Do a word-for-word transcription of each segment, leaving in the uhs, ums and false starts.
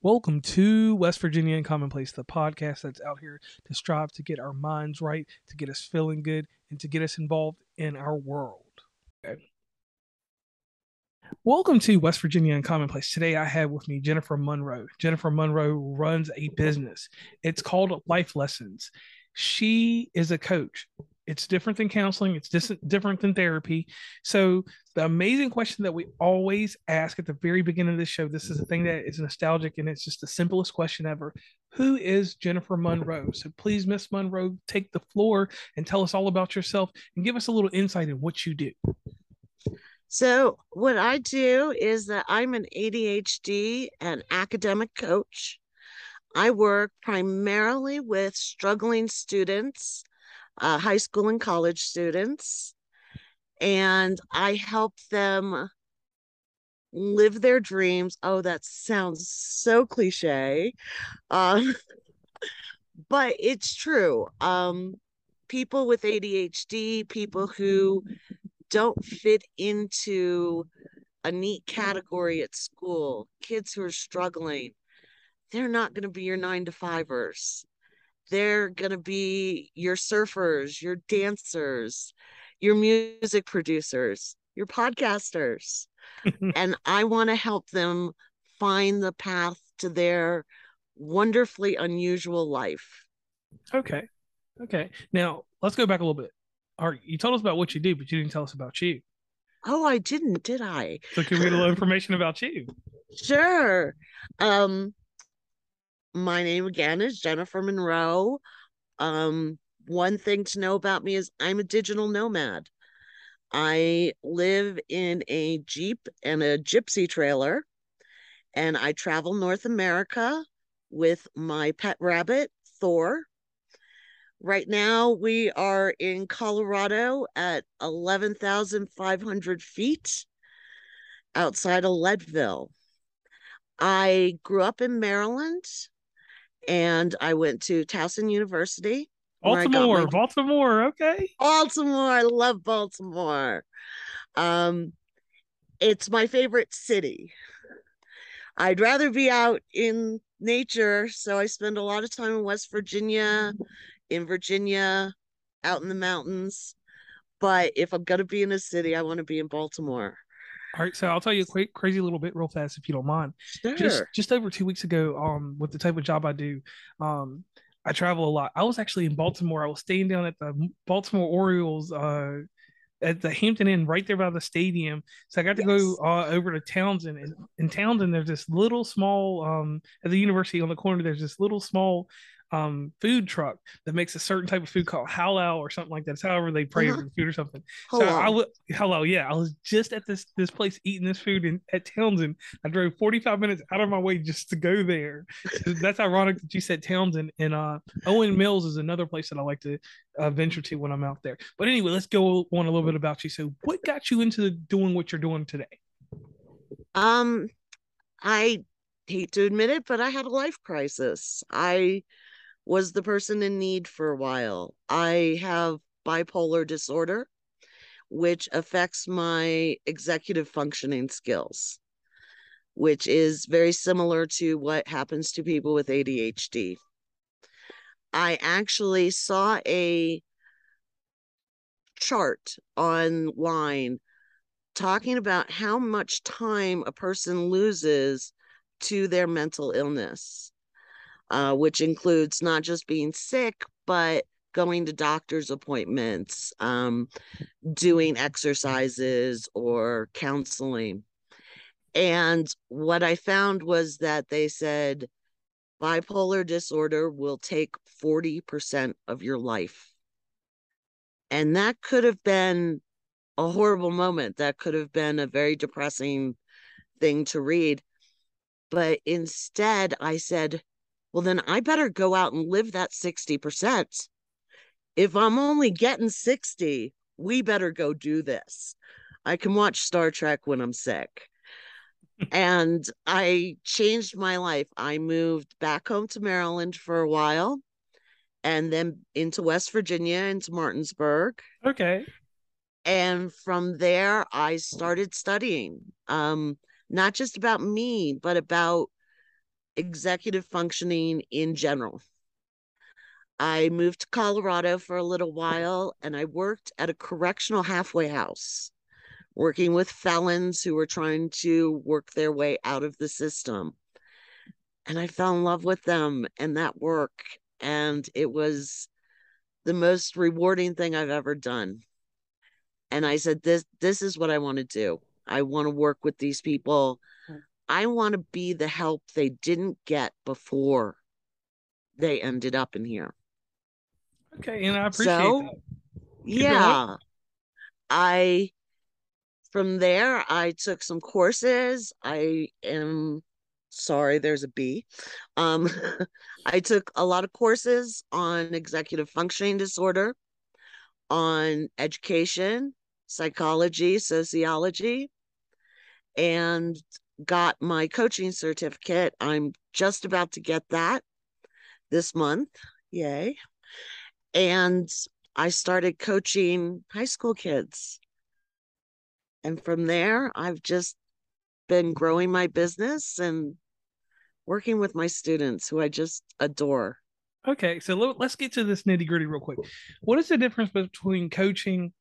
Welcome to West Virginia and Commonplace, the podcast that's out here to strive to get our minds right, to get us feeling good, and to get us involved in our world. Okay. Welcome to West Virginia and Commonplace. Today I have with me Jennifer Munro. Jennifer Munro runs a business. It's called Life Lessons. She is a coach. It's different than counseling. It's dis- different than therapy. So the amazing question that we always ask at the very beginning of this show, this is a thing that is nostalgic and it's just the simplest question ever. Who is Jennifer Munro? So please, Miss Munro, take the floor and tell us all about yourself and give us a little insight in what you do. So what I do is that I'm an A D H D and academic coach. I work primarily with struggling students, uh, high school and college students. And I help them live their dreams. Oh, that sounds so cliche, um, but it's true. Um, people with A D H D, people who don't fit into a neat category at school, kids who are struggling, they're not going to be your nine to fivers. They're going to be your surfers, your dancers, your music producers, your podcasters. And I want to help them find the path to their wonderfully unusual life. Okay. Okay. Now let's go back a little bit. All right. You told us about what you do, but you didn't tell us about you. Oh, I didn't, did I? So can we get a little information about you? Sure. Um, my name again is Jennifer Munro. Um, One thing to know about me is I'm a digital nomad. I live in a Jeep and a gypsy trailer, and I travel North America with my pet rabbit, Thor. Right now, we are in Colorado at eleven thousand five hundred feet outside of Leadville. I grew up in Maryland, and I went to Towson University. Baltimore, my... Baltimore, okay. Baltimore, I love Baltimore. Um, it's my favorite city. I'd rather be out in nature, so I spend a lot of time in West Virginia, in Virginia, out in the mountains. But if I'm going to be in a city, I want to be in Baltimore. All right, so I'll tell you a quick, crazy little bit real fast, if you don't mind. Sure. Just, just over two weeks ago, um, with the type of job I do, um, I travel a lot. I was actually in Baltimore. I was staying down at the Baltimore Orioles uh, at the Hampton Inn right there by the stadium. So I got to yes. go uh, over to Townsend. And in Townsend, there's this little small, um, at the university on the corner, there's this little small um, food truck that makes a certain type of food called halal or something like that. It's however they pray uh-huh. over the food or something. Hello. So I w- Halal, yeah. I was just at this this place eating this food in, at Townsend. I drove forty-five minutes out of my way just to go there. So that's ironic that you said Townsend. And uh, Owen Mills is another place that I like to uh, venture to when I'm out there. But anyway, let's go on a little bit about you. So what got you into doing what you're doing today? Um, I hate to admit it, but I had a life crisis. I was the person in need for a while. I have bipolar disorder, which affects my executive functioning skills, which is very similar to what happens to people with A D H D. I actually saw a chart online talking about how much time a person loses to their mental illness. Uh, which includes not just being sick, but going to doctor's appointments, um, doing exercises or counseling. And what I found was that they said bipolar disorder will take forty percent of your life. And that could have been a horrible moment. That could have been a very depressing thing to read. But instead, I said, well, then I better go out and live that sixty percent. If I'm only getting sixty, we better go do this. I can watch Star Trek when I'm sick. And I changed my life. I moved back home to Maryland for a while and then into West Virginia, into Martinsburg. Okay. And from there, I started studying, um, not just about me, but about executive functioning in general. I moved to Colorado for a little while, and I worked at a correctional halfway house, working with felons who were trying to work their way out of the system. And I fell in love with them and that work. And it was the most rewarding thing I've ever done. And I said, this, this is what I want to do. I want to work with these people. I want to be the help they didn't get before they ended up in here. Okay, and I appreciate so, that. Keep yeah. I, from there, I took some courses. I am, sorry, there's a bee. Um, I took a lot of courses on executive functioning disorder, on education, psychology, sociology, and got my coaching certificate. I'm just about to get that this month. Yay. And I started coaching high school kids. And from there, I've just been growing my business and working with my students who I just adore. Okay, so let's get to this nitty-gritty real quick. What is the difference between coaching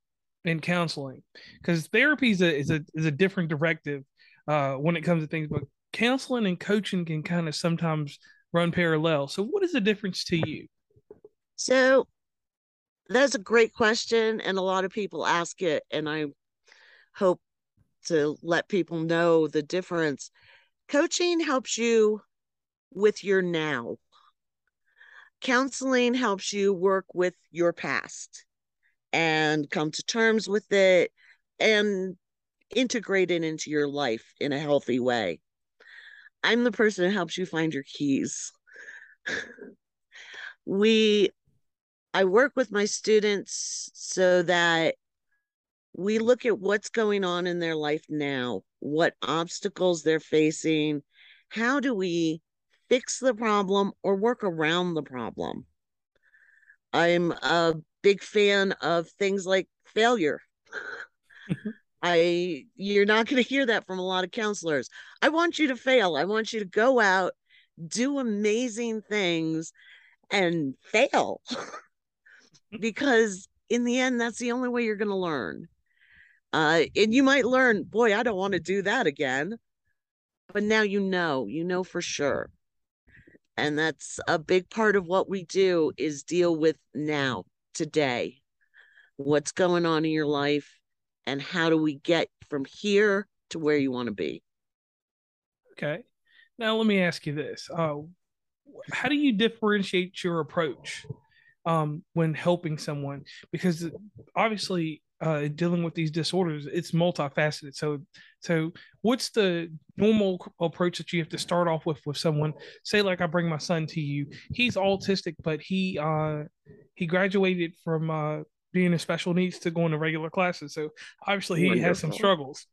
and counseling? Because therapy is a, is a, is a different directive uh, when it comes to things, but counseling and coaching can kind of sometimes run parallel. So what is the difference to you? So that's a great question, and a lot of people ask it, and I hope to let people know the difference. Coaching helps you with your now. Counseling helps you work with your past and come to terms with it and integrate it into your life in a healthy way. I'm the person who helps you find your keys. We, I work with my students so that we look at what's going on in their life now, what obstacles they're facing. How do we fix the problem or work around the problem? I'm a big fan of things like failure. I, you're not going to hear that from a lot of counselors. I want you to fail. I want you to go out, do amazing things, and fail. Because in the end, that's the only way you're going to learn. Uh, and you might learn, boy, I don't want to do that again. But now you know, you know for sure. And that's a big part of what we do is deal with now, today, what's going on in your life, and how do we get from here to where you want to be? Okay. Now, let me ask you this. Uh, how do you differentiate your approach um, when helping someone? Because obviously, uh, dealing with these disorders, it's multifaceted. So, so what's the normal approach that you have to start off with with someone? Say, like, I bring my son to you. He's autistic, but he uh, he graduated from uh, being a special needs to going to regular classes. So obviously he Wonderful. has some struggles.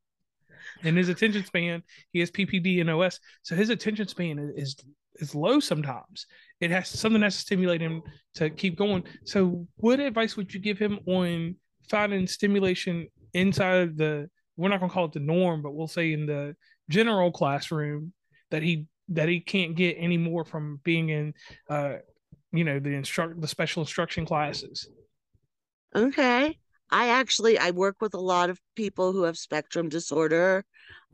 And his attention span, he has P D D and O S. So his attention span is is low sometimes. It has something that's to stimulate him to keep going. So what advice would you give him on finding stimulation inside the, we're not going to call it the norm, but we'll say in the general classroom that he, that he can't get any more from being in, uh, you know, the instruct, the special instruction classes? Okay. I actually, I work with a lot of people who have spectrum disorder,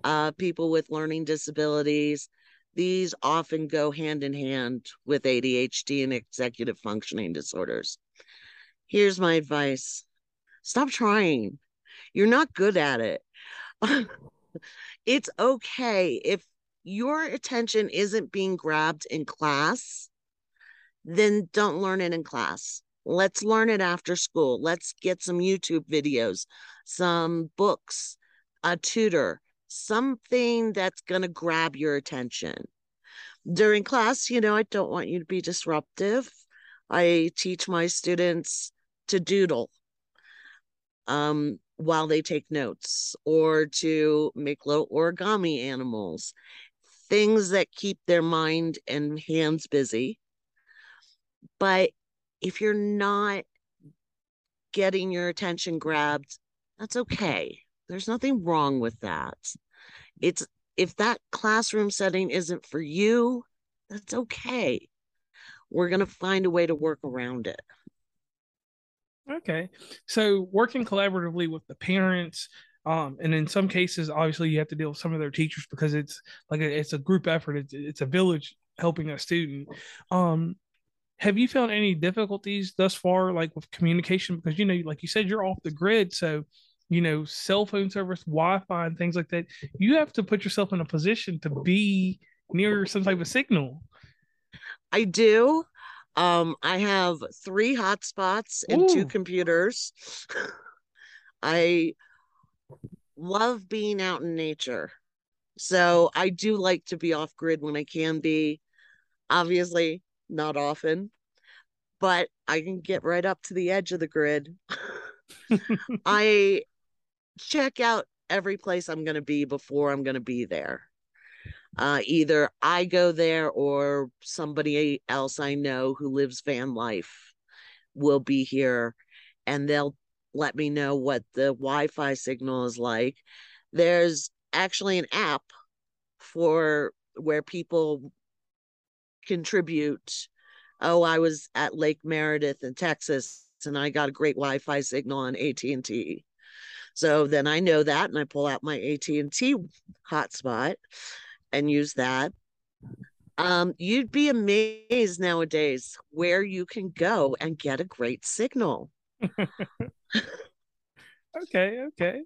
uh, people with learning disabilities. These often go hand in hand with A D H D and executive functioning disorders. Here's my advice. Stop trying. You're not good at it. It's okay. If your attention isn't being grabbed in class, then don't learn it in class. Let's learn it after school. Let's get some YouTube videos, some books, a tutor, something that's going to grab your attention. During class, you know, I don't want you to be disruptive. I teach my students to doodle Um, while they take notes, or to make little origami animals, things that keep their mind and hands busy. But if you're not getting your attention grabbed, that's okay. There's nothing wrong with that. It's, if that classroom setting isn't for you, That's okay. We're going to find a way to work around it. Okay. So working collaboratively with the parents, um, and in some cases, obviously you have to deal with some of their teachers because it's like, a, it's a group effort. It's, it's a village helping a student. Um, have you found any difficulties thus far, like with communication? Because, you know, like you said, you're off the grid. So, you know, cell phone service, Wi-Fi and things like that, you have to put yourself in a position to be near some type of signal. I do. Um, I have three hotspots and Ooh. two computers. I love being out in nature. So I do like to be off grid when I can be. Obviously, not often, but I can get right up to the edge of the grid. I check out every place I'm going to be before I'm going to be there. Uh, either I go there or somebody else I know who lives van life will be here, and they'll let me know what the Wi-Fi signal is like. There's actually an app for where people contribute. Oh, I was at Lake Meredith in Texas and I got a great Wi-Fi signal on A T and T. So then I know that and I pull out my A T and T hotspot and use that. Um, you'd be amazed nowadays where you can go and get a great signal. okay, okay.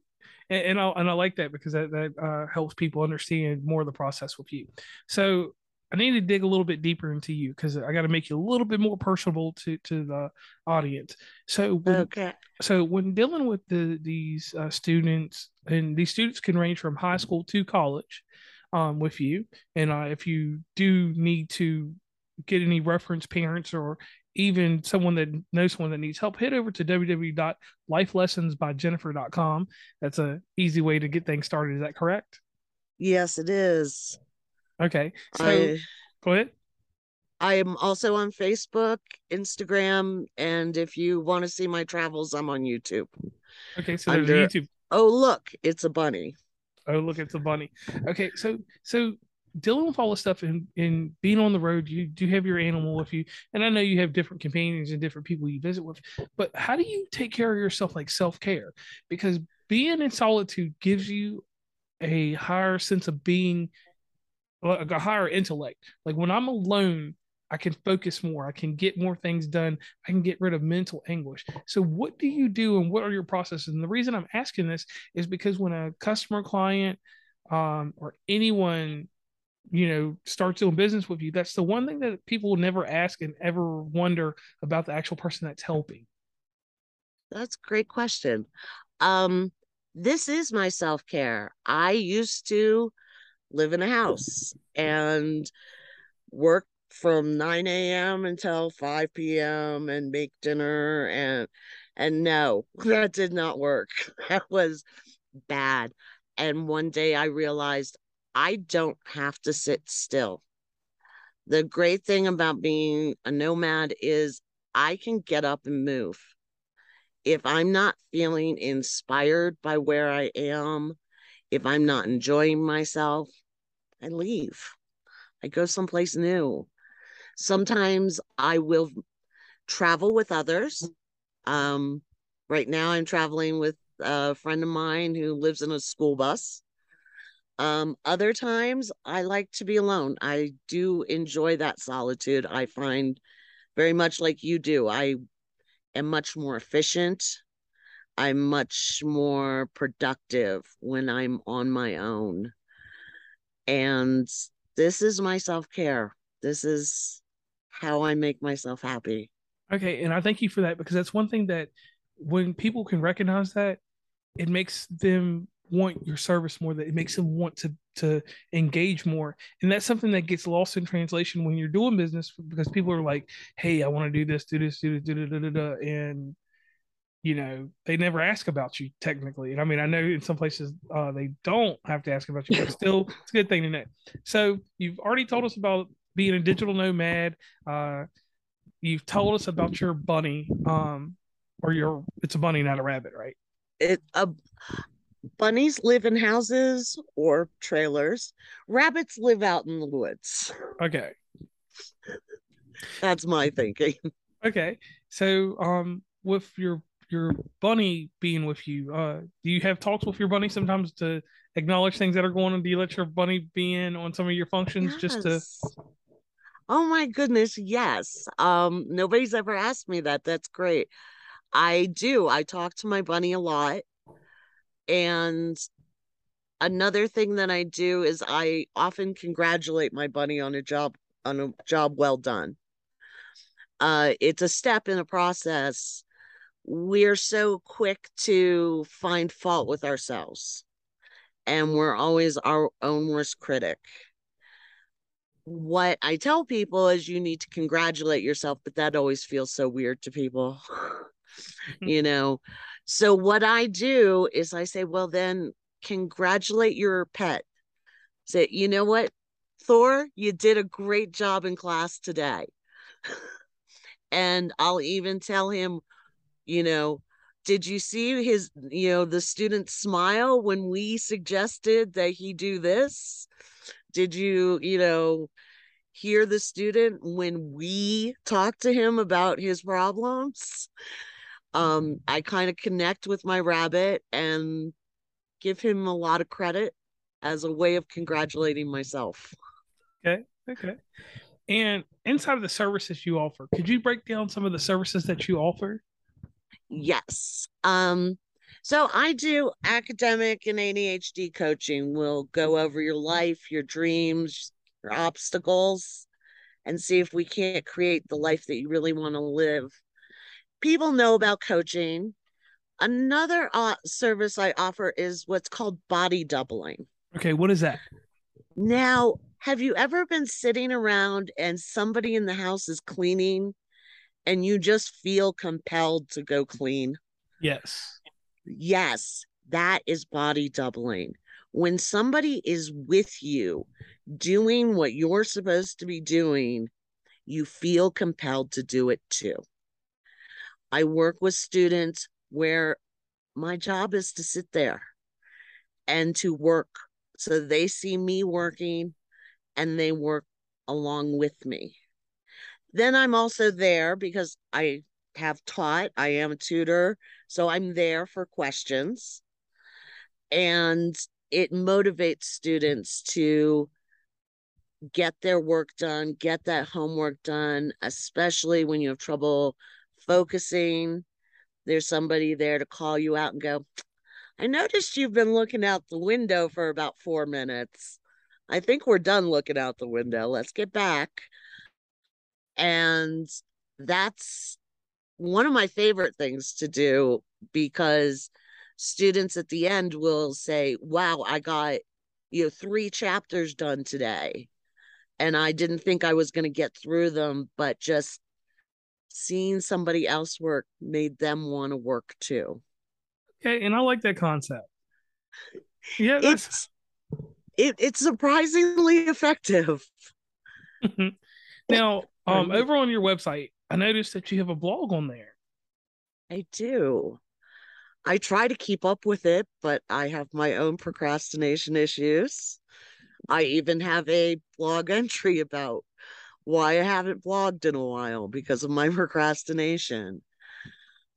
And, and, I, and I like that because that, that uh, helps people understand more of the process with you. So I need to dig a little bit deeper into you because I got to make you a little bit more personable to, to the audience. So when, okay. So when dealing with the, these uh, students, and these students can range from high school to college, Um, with you, and uh, if you do need to get any reference parents or even someone that knows someone that needs help, head over to w w w dot life lessons by jennifer dot com. That's an easy way to get things started. Is that correct? Yes, it is. Okay. So I, go ahead. I am also on Facebook, Instagram, and if you want to see my travels, I'm on YouTube. Okay. So there's Under, YouTube. Oh, look, it's a bunny. Oh, look, it's a bunny. Okay, so so dealing with all this stuff and, and being on the road, you do have your animal with you. And I know you have different companions and different people you visit with, but how do you take care of yourself, like self-care? Because being in solitude gives you a higher sense of being, like a higher intellect. Like when I'm alone, I can focus more. I can get more things done. I can get rid of mental anguish. So what do you do and what are your processes? And the reason I'm asking this is because when a customer, client, um, or anyone, you know, starts doing business with you, that's the one thing that people will never ask and ever wonder about the actual person that's helping. That's a great question. Um, this is my self-care. I used to live in a house and work from nine a m until five p m and make dinner. And, and no, that did not work. That was bad. And one day I realized I don't have to sit still. The great thing about being a nomad is I can get up and move. If I'm not feeling inspired by where I am, if I'm not enjoying myself, I leave. I go someplace new. Sometimes I will travel with others. Um, right now I'm traveling with a friend of mine who lives in a school bus. Um, other times I like to be alone. I do enjoy that solitude. I find very much like you do. I am much more efficient. I'm much more productive when I'm on my own. And this is my self-care. This is how I make myself happy. Okay. And I thank you for that, because that's one thing that when people can recognize that, it makes them want your service more, that it makes them want to, to engage more. And that's something that gets lost in translation when you're doing business, because people are like, hey, I want to do this, do this, do this, do da, da, da, da. And, you know, they never ask about you technically. And I mean, I know in some places uh, they don't have to ask about you, but still it's a good thing to know. So you've already told us about being a digital nomad, uh, you've told us about your bunny, um, or your, it's a bunny, not a rabbit, right? It uh, bunnies live in houses or trailers. Rabbits live out in the woods. Okay. That's my thinking. Okay. So um, with your your bunny being with you, uh, do you have talks with your bunny sometimes to acknowledge things that are going on? Do you let your bunny be in on some of your functions? Yes. Just to... Oh my goodness, yes. Um, nobody's ever asked me that. That's great. I do. I talk to my bunny a lot. And another thing that I do is I often congratulate my bunny on a job, on a job well done. Uh, it's a step in a process. We're so quick to find fault with ourselves, and we're always our own worst critic. What I tell people is you need to congratulate yourself, but that always feels so weird to people. You know, so what I do is I say, well, then congratulate your pet. Say, you know what, Thor, you did a great job in class today. And I'll even tell him, you know, did you see his, you know, the student smile when we suggested that he do this? Did you, you know, hear the student when we talked to him about his problems? Um, I kind of connect with my rabbit and give him a lot of credit as a way of congratulating myself. Okay. Okay. And inside of the services you offer, could you break down some of the services that you offer? Yes. Um, so I do academic and A D H D coaching. We'll go over your life, your dreams, your obstacles, and see if we can't create the life that you really want to live. People know about coaching. Another uh, service I offer is what's called body doubling. Okay, what is that? Now, have you ever been sitting around and somebody in the house is cleaning and you just feel compelled to go clean? Yes. Yes, that is body doubling. When somebody is with you doing what you're supposed to be doing, you feel compelled to do it too. I work with students where my job is to sit there and to work. So they see me working and they work along with me. Then I'm also there because I have taught, I am a tutor. So I'm there for questions. And it motivates students to get their work done, get that homework done, especially when you have trouble focusing. There's somebody there to call you out and go, I noticed you've been looking out the window for about four minutes. I think we're done looking out the window. Let's get back. And that's one of my favorite things to do, because students at the end will say, wow, I got, you know, three chapters done today. And I didn't think I was going to get through them, but just seeing somebody else work made them want to work too. Okay, and I like that concept. Yeah, it's it, it's surprisingly effective. Now, um, over on your website, I noticed that you have a blog on there. I do. I try to keep up with it, but I have my own procrastination issues. I even have a blog entry about why I haven't blogged in a while because of my procrastination.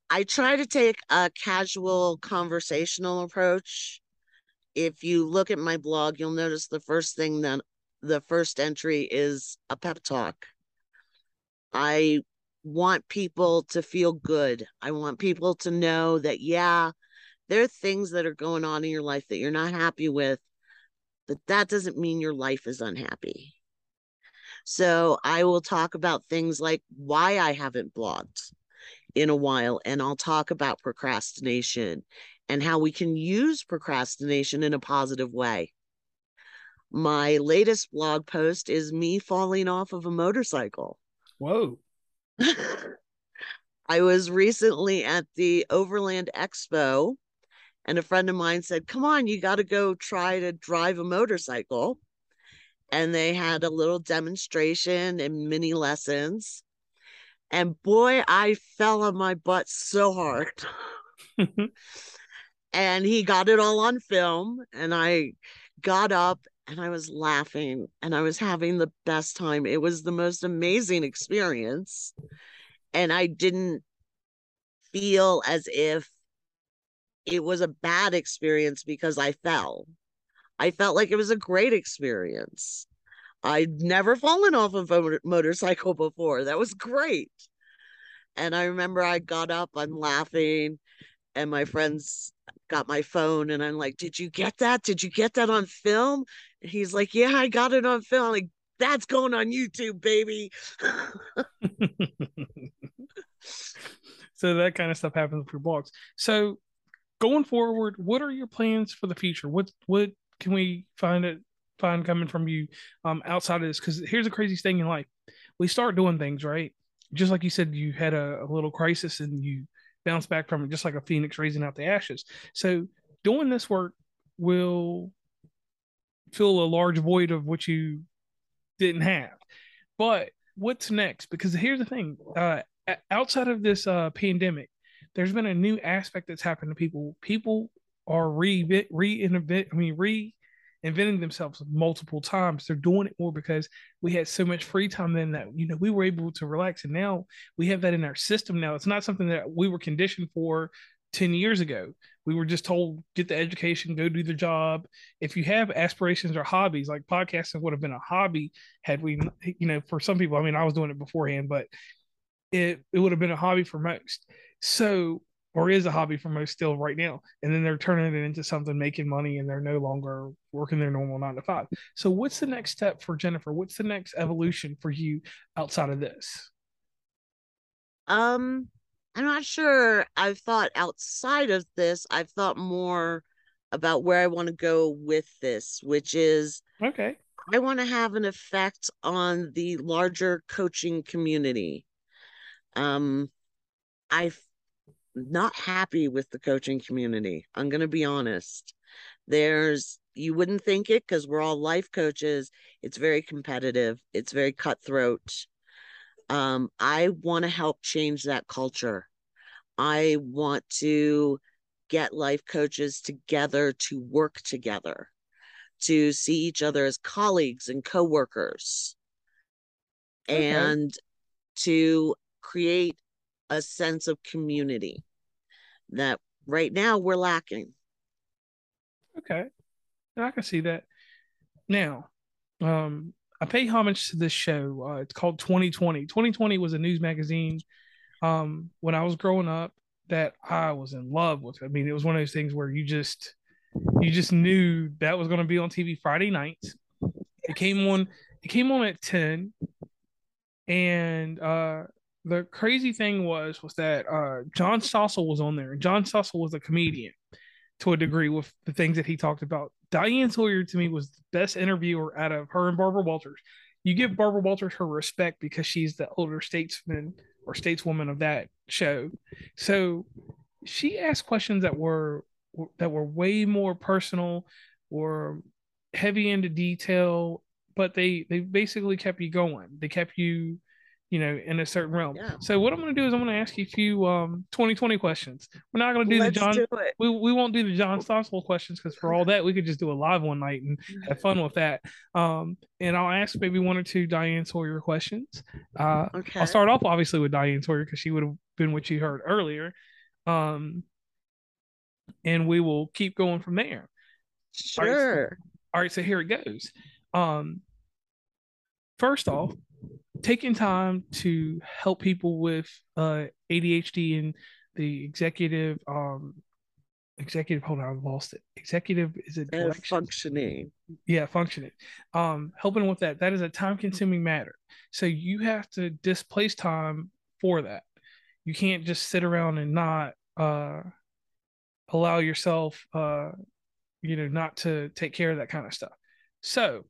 I try to take a casual conversational approach. If you look at my blog, you'll notice the first thing that the first entry is a pep talk. I want people to feel good. I want people to know that, yeah, there are things that are going on in your life that you're not happy with, but that doesn't mean your life is unhappy. So I will talk about things like why I haven't blogged in a while, and I'll talk about procrastination and how we can use procrastination in a positive way. My latest blog post is me falling off of a motorcycle. Whoa. I was recently at the Overland Expo, and a friend of mine said, come on, you got to go try to drive a motorcycle. And they had a little demonstration and mini lessons. And boy, I fell on my butt so hard. And he got it all on film. And I got up and I was laughing and I was having the best time. It was the most amazing experience. And I didn't feel as if it was a bad experience because I fell. I felt like it was a great experience. I'd never fallen off of a motorcycle before. That was great. And I remember I got up, I'm laughing, and my friends got my phone and I'm like, did you get that? Did you get that on film? And he's like, yeah, I got it on film. I'm like, that's going on YouTube, baby. So that kind of stuff happens with your blogs. So going forward, what are your plans for the future? What what can we find it find coming from you um outside of this? Because here's the craziest thing in life. We start doing things, right? Just like you said, you had a, a little crisis and you bounced back from it, just like a phoenix raising out the ashes. So doing this work will fill a large void of what you didn't have. But what's next? Because here's the thing, uh, outside of this uh, pandemic, there's been a new aspect that's happened to people. People are re reinvent, I mean, reinventing themselves multiple times. They're doing it more because we had so much free time then that, you know, we were able to relax. And now we have that in our system now. It's not something that we were conditioned for ten years ago. We were just told, get the education, go do the job. If you have aspirations or hobbies, like podcasting would have been a hobby had we, you know, for some people, I mean, I was doing it beforehand, but it, it would have been a hobby for most. So, or is a hobby for most still right now. And then they're turning it into something, making money, and they're no longer working their normal nine to five. So what's the next step for Jennifer? What's the next evolution for you outside of this? Um, I'm not sure. I've thought outside of this. I've thought more about where I want to go with this, which is, okay, I want to have an effect on the larger coaching community. Um, I've not happy with the coaching community. I'm going to be honest. There's, you wouldn't think it because we're all life coaches. It's very competitive. It's very cutthroat. Um, I want to help change that culture. I want to get life coaches together to work together, to see each other as colleagues and coworkers, okay, and to create a sense of community that right now we're lacking. Okay. I can see that. Now, um, I pay homage to this show. Uh, it's called twenty twenty. twenty twenty was a news magazine um, when I was growing up that I was in love with. I mean, it was one of those things where you just, you just knew that was going to be on T V Friday nights. It came on, it came on at ten, and uh, the crazy thing was, was that uh, John Stossel was on there. John Stossel was a comedian to a degree with the things that he talked about. Diane Sawyer, to me, was the best interviewer out of her and Barbara Walters. You give Barbara Walters her respect because she's the older statesman or stateswoman of that show. So she asked questions that were that were way more personal or heavy into detail, but they, they basically kept you going. They kept you, you know, in a certain realm. Yeah. So what I'm going to do is I'm going to ask you a few um, twenty twenty questions. We're not going to do Let's the John. Do we we won't do the John Stossel questions because for all that we could just do a live one night and have fun with that. Um, and I'll ask maybe one or two Diane Sawyer questions. Uh, okay. I'll start off obviously with Diane Sawyer because she would have been what you heard earlier. Um, and we will keep going from there. Sure. All right. So, all right, so here it goes. Um, first off, taking time to help people with uh, A D H D and the executive, um, executive, hold on, I lost it. Executive, is it? Uh, functioning. Yeah, functioning. Um, helping with that, that is a time-consuming matter. So you have to displace time for that. You can't just sit around and not uh, allow yourself, uh, you know, not to take care of that kind of stuff. So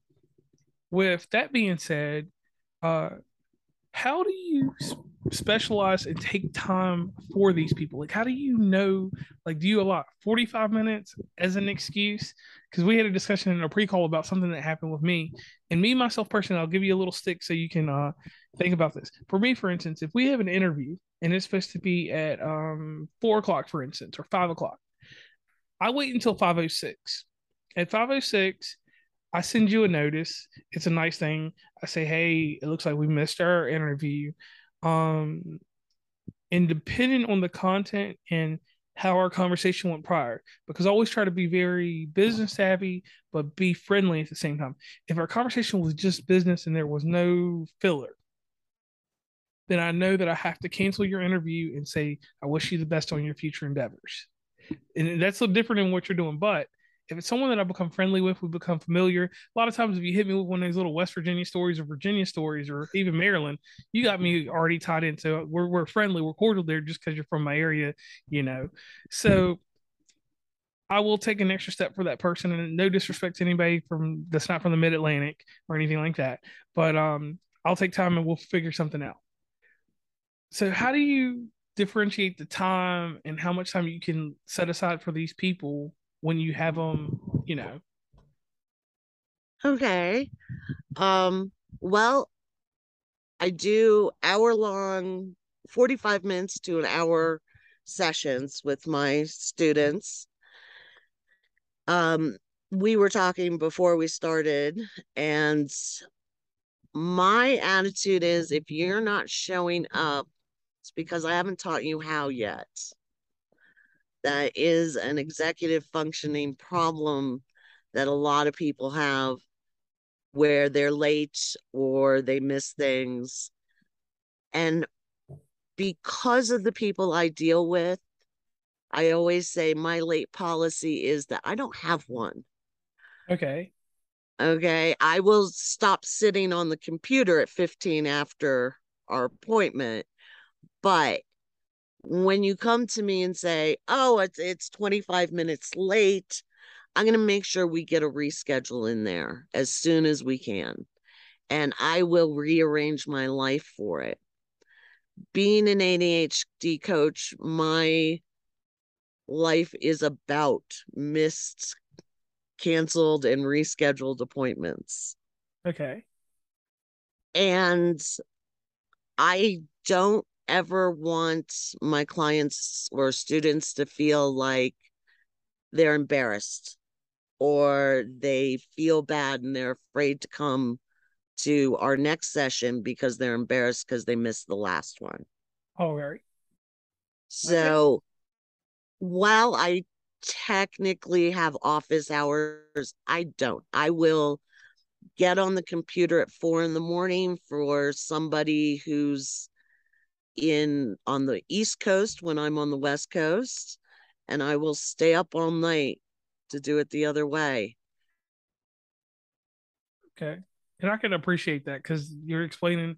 with that being said, uh how do you specialize and take time for these people? Like, how do you know, like, do you allot forty-five minutes as an excuse? Because we had a discussion in a pre-call about something that happened with me and me myself personally. I'll give you a little stick so you can uh think about this. For me, for instance, if we have an interview and it's supposed to be at um four o'clock, for instance, or five o'clock, I wait until five oh six. At five oh six, I send you a notice. It's a nice thing. I say, hey, it looks like we missed our interview. Um, and depending on the content and how our conversation went prior, because I always try to be very business savvy, but be friendly at the same time. If our conversation was just business and there was no filler, then I know that I have to cancel your interview and say, I wish you the best on your future endeavors. And that's so different than what you're doing. But if it's someone that I become friendly with, we become familiar. A lot of times if you hit me with one of these little West Virginia stories or Virginia stories or even Maryland, you got me already tied in. So we're, we're friendly, we're cordial there just because you're from my area, you know. So I will take an extra step for that person, and no disrespect to anybody from that's not from the Mid-Atlantic or anything like that. But um, I'll take time and we'll figure something out. So how do you differentiate the time and how much time you can set aside for these people when you have them, um, you know? Okay. Um, well, I do hour-long, forty-five minutes to an hour sessions with my students. Um, we were talking before we started, and my attitude is, if you're not showing up, it's because I haven't taught you how yet. That is an executive functioning problem that a lot of people have, where they're late or they miss things. And because of the people I deal with, I always say my late policy is that I don't have one. Okay. Okay, I will stop sitting on the computer at fifteen after our appointment. But when you come to me and say, oh, it's, it's twenty-five minutes late, I'm going to make sure we get a reschedule in there as soon as we can. And I will rearrange my life for it. Being an A D H D coach, my life is about missed, canceled and rescheduled appointments. Okay. And I don't ever want my clients or students to feel like they're embarrassed or they feel bad and they're afraid to come to our next session because they're embarrassed because they missed the last one. All right. So okay. While I technically have office hours, I don't. I will get on the computer at four in the morning for somebody who's in on the East Coast when I'm on the West Coast, and I will stay up all night to do it the other way. Okay. And I can appreciate that, because you're explaining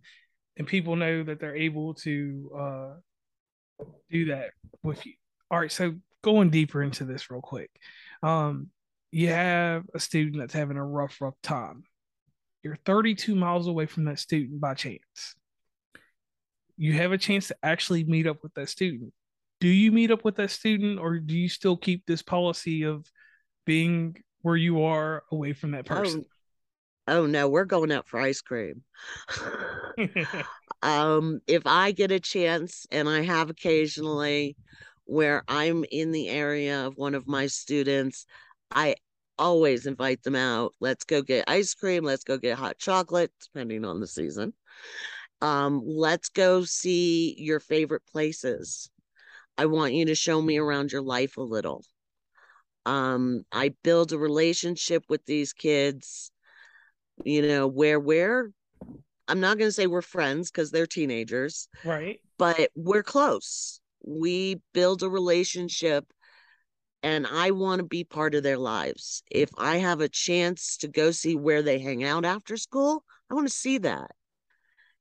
and people know that they're able to uh, do that with you. All right. So going deeper into this real quick, um, you have a student that's having a rough, rough time. You're thirty-two miles away from that student by chance. You have a chance to actually meet up with that student. Do you meet up with that student, or do you still keep this policy of being where you are away from that person? Oh, oh no, we're going out for ice cream. um, if I get a chance, and I have occasionally, where I'm in the area of one of my students, I always invite them out. Let's go get ice cream. Let's go get hot chocolate, depending on the season. Um, let's go see your favorite places. I want you to show me around your life a little. Um, I build a relationship with these kids, you know, where we're, I'm not going to say we're friends because they're teenagers, right? But we're close. We build a relationship, and I want to be part of their lives. If I have a chance to go see where they hang out after school, I want to see that.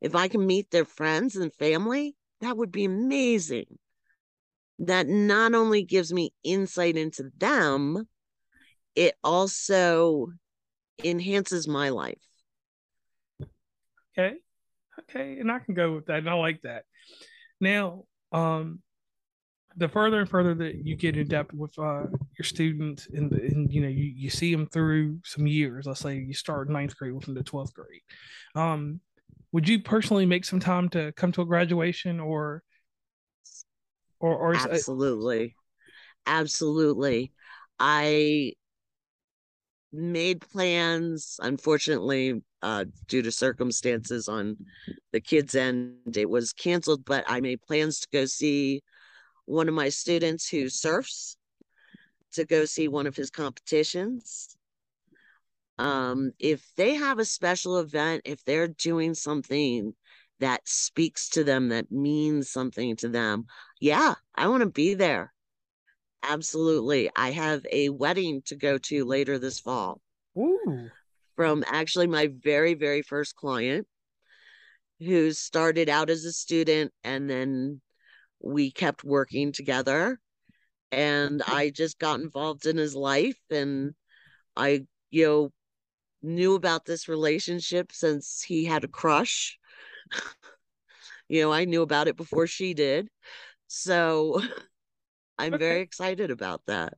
If I can meet their friends and family, that would be amazing. That not only gives me insight into them, it also enhances my life. Okay. Okay. And I can go with that. And I like that. Now, um, the further and further that you get in depth with uh, your students, and, and you know, you, you see them through some years, let's say you start ninth grade with them to twelfth grade. Um, Would you personally make some time to come to a graduation or, or, or? Absolutely. Absolutely. I made plans. Unfortunately, uh, due to circumstances on the kids' end, it was canceled, but I made plans to go see one of my students who surfs, to go see one of his competitions. Um, if they have a special event, if they're doing something that speaks to them, that means something to them, yeah, I want to be there. Absolutely. I have a wedding to go to later this fall. Ooh. From actually my very, very first client, who started out as a student, and then we kept working together, and I just got involved in his life, and I, you know, knew about this relationship since he had a crush. You know, I knew about it before she did. So I'm okay. very excited about that.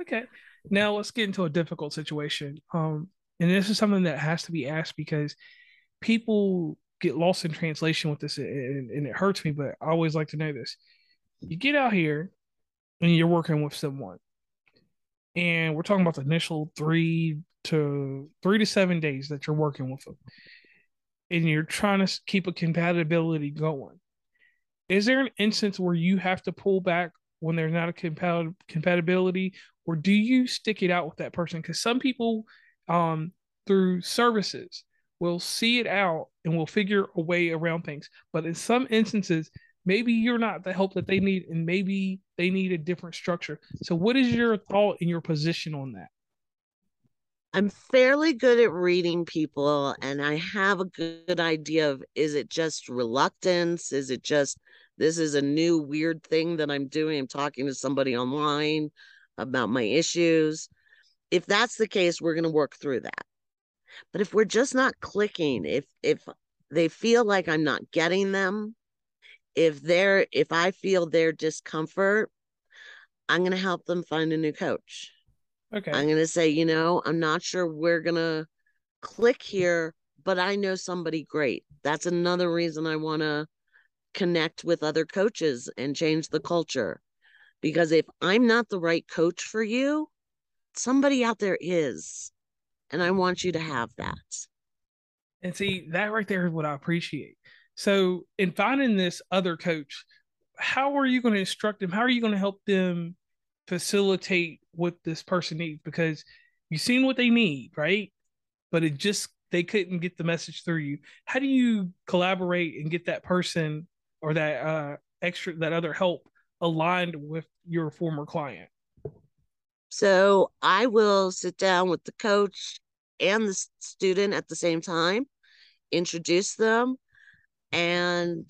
Okay. Now let's get into a difficult situation. Um, and this is something that has to be asked because people get lost in translation with this, and, and it hurts me, but I always like to know this. You get out here and you're working with someone, and we're talking about the initial three to three to seven days that you're working with them, and you're trying to keep a compatibility going. Is there an instance where you have to pull back when there's not a compat- compatibility, or do you stick it out with that person? Because some people, um, through services, will see it out and will figure a way around things. But in some instances, maybe you're not the help that they need, and maybe they need a different structure. So what is your thought and your position on that? I'm fairly good at reading people, and I have a good idea of, is it just reluctance? Is it just, this is a new weird thing that I'm doing? I'm talking to somebody online about my issues. If that's the case, we're going to work through that. But if we're just not clicking, if if they feel like I'm not getting them, if they're, if I feel their discomfort, I'm going to help them find a new coach. Okay. I'm going to say, you know, I'm not sure we're going to click here, but I know somebody great. That's another reason I want to connect with other coaches and change the culture. Because if I'm not the right coach for you, somebody out there is. And I want you to have that. And see, that right there is what I appreciate. So in finding this other coach, how are you going to instruct them? How are you going to help them facilitate what this person needs? Because you've seen what they need, right? But it just, they couldn't get the message through you. How do you collaborate and get that person or that uh, extra, that other help aligned with your former client? So I will sit down with the coach and the student at the same time, introduce them, and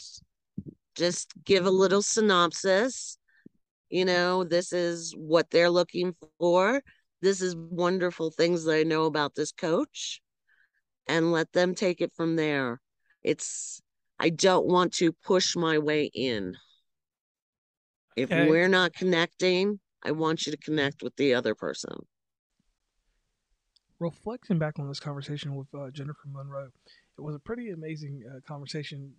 just give a little synopsis. You know, this is what they're looking for. This is wonderful things that I know about this coach, and let them take it from there. It's, I don't want to push my way in. If okay. we're not connecting, I want you to connect with the other person. Reflecting back on this conversation with uh, Jennifer Munro, it was a pretty amazing uh, conversation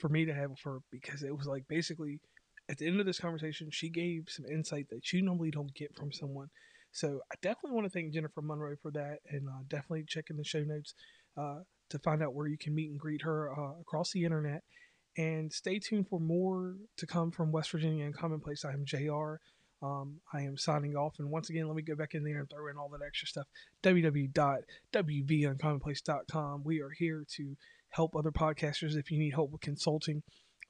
for me to have with her, because it was like, basically at the end of this conversation, she gave some insight that you normally don't get from someone. So I definitely want to thank Jennifer Munro for that, and uh, definitely check in the show notes uh, to find out where you can meet and greet her uh, across the internet. And stay tuned for more to come from West Virginia and Commonplace. I am J R. Um, I am signing off. And once again, let me go back in there and throw in all that extra stuff. w w w dot w v uncommonplace dot com. We are here to help other podcasters if you need help with consulting,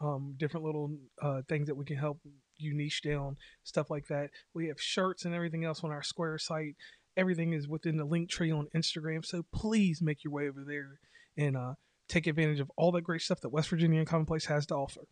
um, different little uh, things that we can help you niche down, stuff like that. We have shirts and everything else on our Square site. Everything is within the link tree on Instagram. So please make your way over there and uh, take advantage of all that great stuff that West Virginia and Commonplace has to offer.